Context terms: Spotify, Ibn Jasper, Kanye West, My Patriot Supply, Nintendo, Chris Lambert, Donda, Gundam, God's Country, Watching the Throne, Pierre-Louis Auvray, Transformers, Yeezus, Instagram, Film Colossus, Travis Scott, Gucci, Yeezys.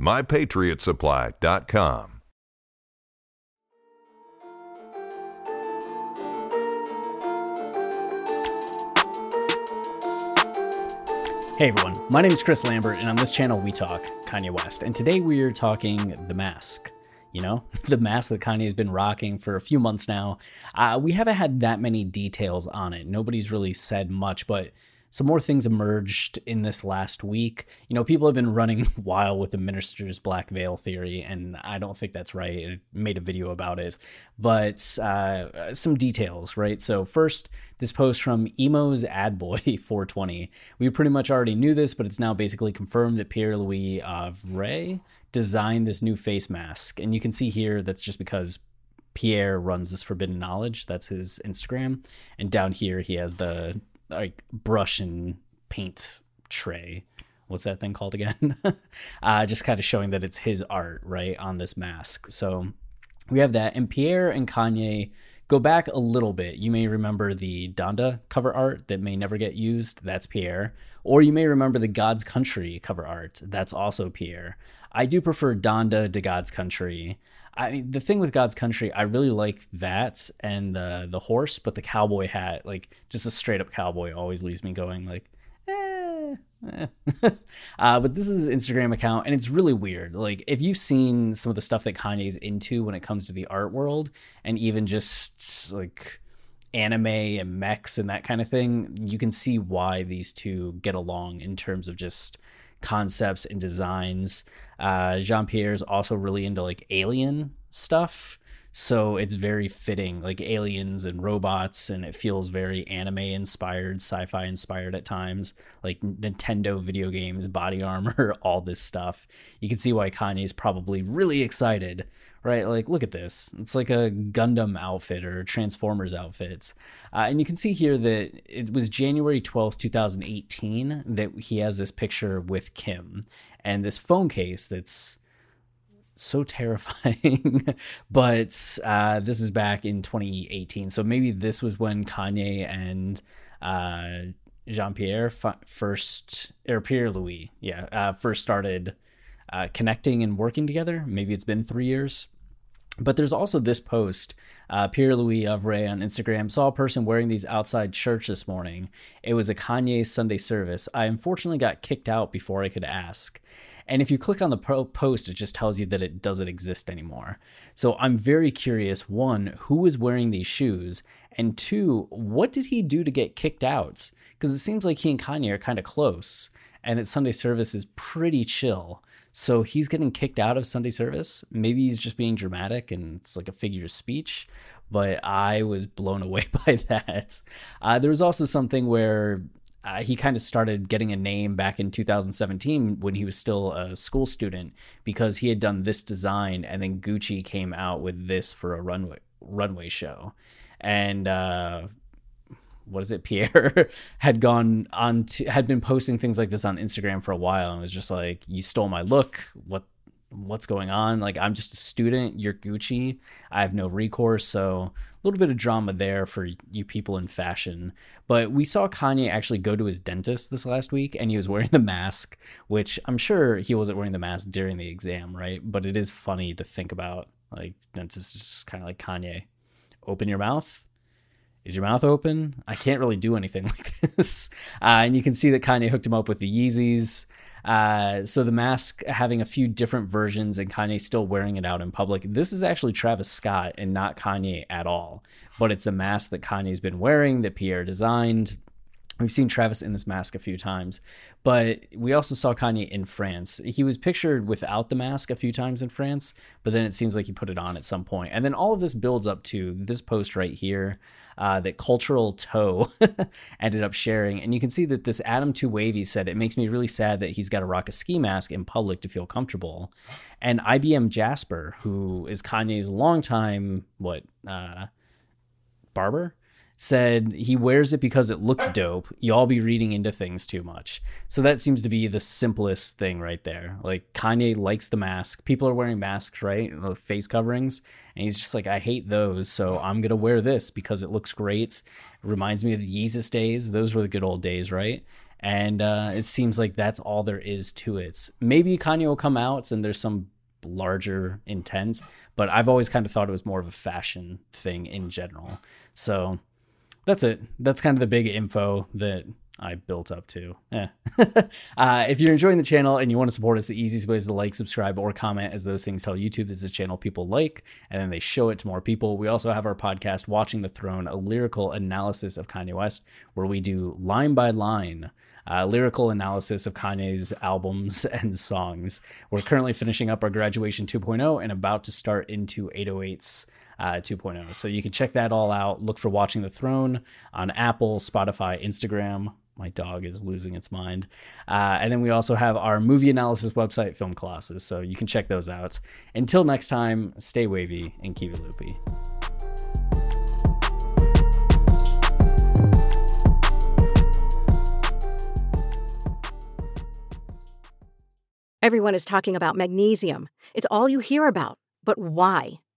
MyPatriotSupply.com. Hey everyone, my name is Chris Lambert, and on this channel we talk Kanye West. And today we are talking the mask. You know, the mask that Kanye's been rocking for a few months now. We haven't had that many details on it. Nobody's really said much, but some more things emerged in this last week. You know, people have been running wild with the minister's black veil theory, and I don't think that's right. I made a video about it, but some details, right? So first, this post from Emo's Adboy 420. We pretty much already knew this, but it's now basically confirmed that Pierre-Louis Auvray designed this new face mask. And you can see here that's just because Pierre runs this Forbidden Knowledge. That's his Instagram. And down here he has the like brush and paint tray. What's that thing called again? Just kind of showing that it's his art, right, on this mask. So we have that. And Pierre and Kanye go back a little bit. You may remember the Donda cover art that may never get used. That's Pierre. Or you may remember the God's Country cover art. That's also Pierre. I do prefer Donda to God's Country. I mean, the thing with God's Country, I really like that and the horse, but the cowboy hat, like just a straight up cowboy, always leaves me going like, but this is his Instagram account, and it's really weird. Like, if you've seen some of the stuff that Kanye's into when it comes to the art world, and even just like anime and mechs and that kind of thing, you can see why these two get along in terms of just concepts and designs. Jean-Pierre's also really into like alien stuff, so it's very fitting, like aliens and robots, and it feels very anime inspired, sci-fi inspired at times, like Nintendo video games, body armor, all this stuff. You can see why Kanye's probably really excited, right? Like, look at this. It's like a Gundam outfit or Transformers outfits. And you can see here that it was January 12th, 2018 that he has this picture with Kim and this phone case that's so terrifying. But this was back in 2018. So maybe this was when Kanye and Jean-Pierre first started connecting and working together. Maybe it's been 3 years. But there's also this post, Pierre-Louis Auvray on Instagram, saw a person wearing these outside church this morning. It was a Kanye Sunday service. I unfortunately got kicked out before I could ask. And if you click on the post, it just tells you that it doesn't exist anymore. So I'm very curious, one, who was wearing these shoes? And two, what did he do to get kicked out? Because it seems like he and Kanye are kind of close, and that Sunday service is pretty chill. So he's getting kicked out of Sunday service. Maybe he's just being dramatic and it's like a figure of speech, but I was blown away by that. There was also something where he kind of started getting a name back in 2017 when he was still a school student, because he had done this design and then Gucci came out with this for a runway show. And Pierre had been posting things like this on Instagram for a while, and was just like, you stole my look. What's going on? Like, I'm just a student. You're Gucci. I have no recourse. So a little bit of drama there for you people in fashion. But we saw Kanye actually go to his dentist this last week, and he was wearing the mask, which I'm sure he wasn't wearing the mask during the exam, right? But it is funny to think about, like, dentists just kind of like, Kanye, open your mouth. Is your mouth open? I can't really do anything like this. And you can see that Kanye hooked him up with the Yeezys. So the mask having a few different versions and Kanye still wearing it out in public. This is actually Travis Scott and not Kanye at all, but it's a mask that Kanye's been wearing that Pierre designed. We've seen Travis in this mask a few times, but we also saw Kanye in France. He was pictured without the mask a few times in France, but then it seems like he put it on at some point. And then all of this builds up to this post right here that Cultural Toe ended up sharing. And you can see that this Adam Too Wavy said, "It makes me really sad that he's got to rock a ski mask in public to feel comfortable." And Ibn Jasper, who is Kanye's longtime, barber? Said he wears it because it looks dope. Y'all be reading into things too much. So that seems to be the simplest thing right there. Like, Kanye likes the mask. People are wearing masks, right? Face coverings. And he's just like, I hate those, so I'm going to wear this because it looks great. It reminds me of the Yeezus days. Those were the good old days, right? And it seems like that's all there is to it. Maybe Kanye will come out and there's some larger intent, but I've always kind of thought it was more of a fashion thing in general. So... that's it. That's kind of the big info that I built up to. If you're enjoying the channel and you want to support us, the easiest way is to like, subscribe, or comment, as those things tell YouTube this is a channel people like, and then they show it to more people. We also have our podcast, Watching the Throne, a lyrical analysis of Kanye West, where we do line by line lyrical analysis of Kanye's albums and songs. We're currently finishing up our Graduation 2.0 and about to start into 808's 2.0. So you can check that all out. Look for Watching the Throne on Apple, Spotify, Instagram. My dog is losing its mind. And then we also have our movie analysis website, Film Colossus. So you can check those out. Until next time, stay wavy and keep it loopy. Everyone is talking about magnesium. It's all you hear about. But why?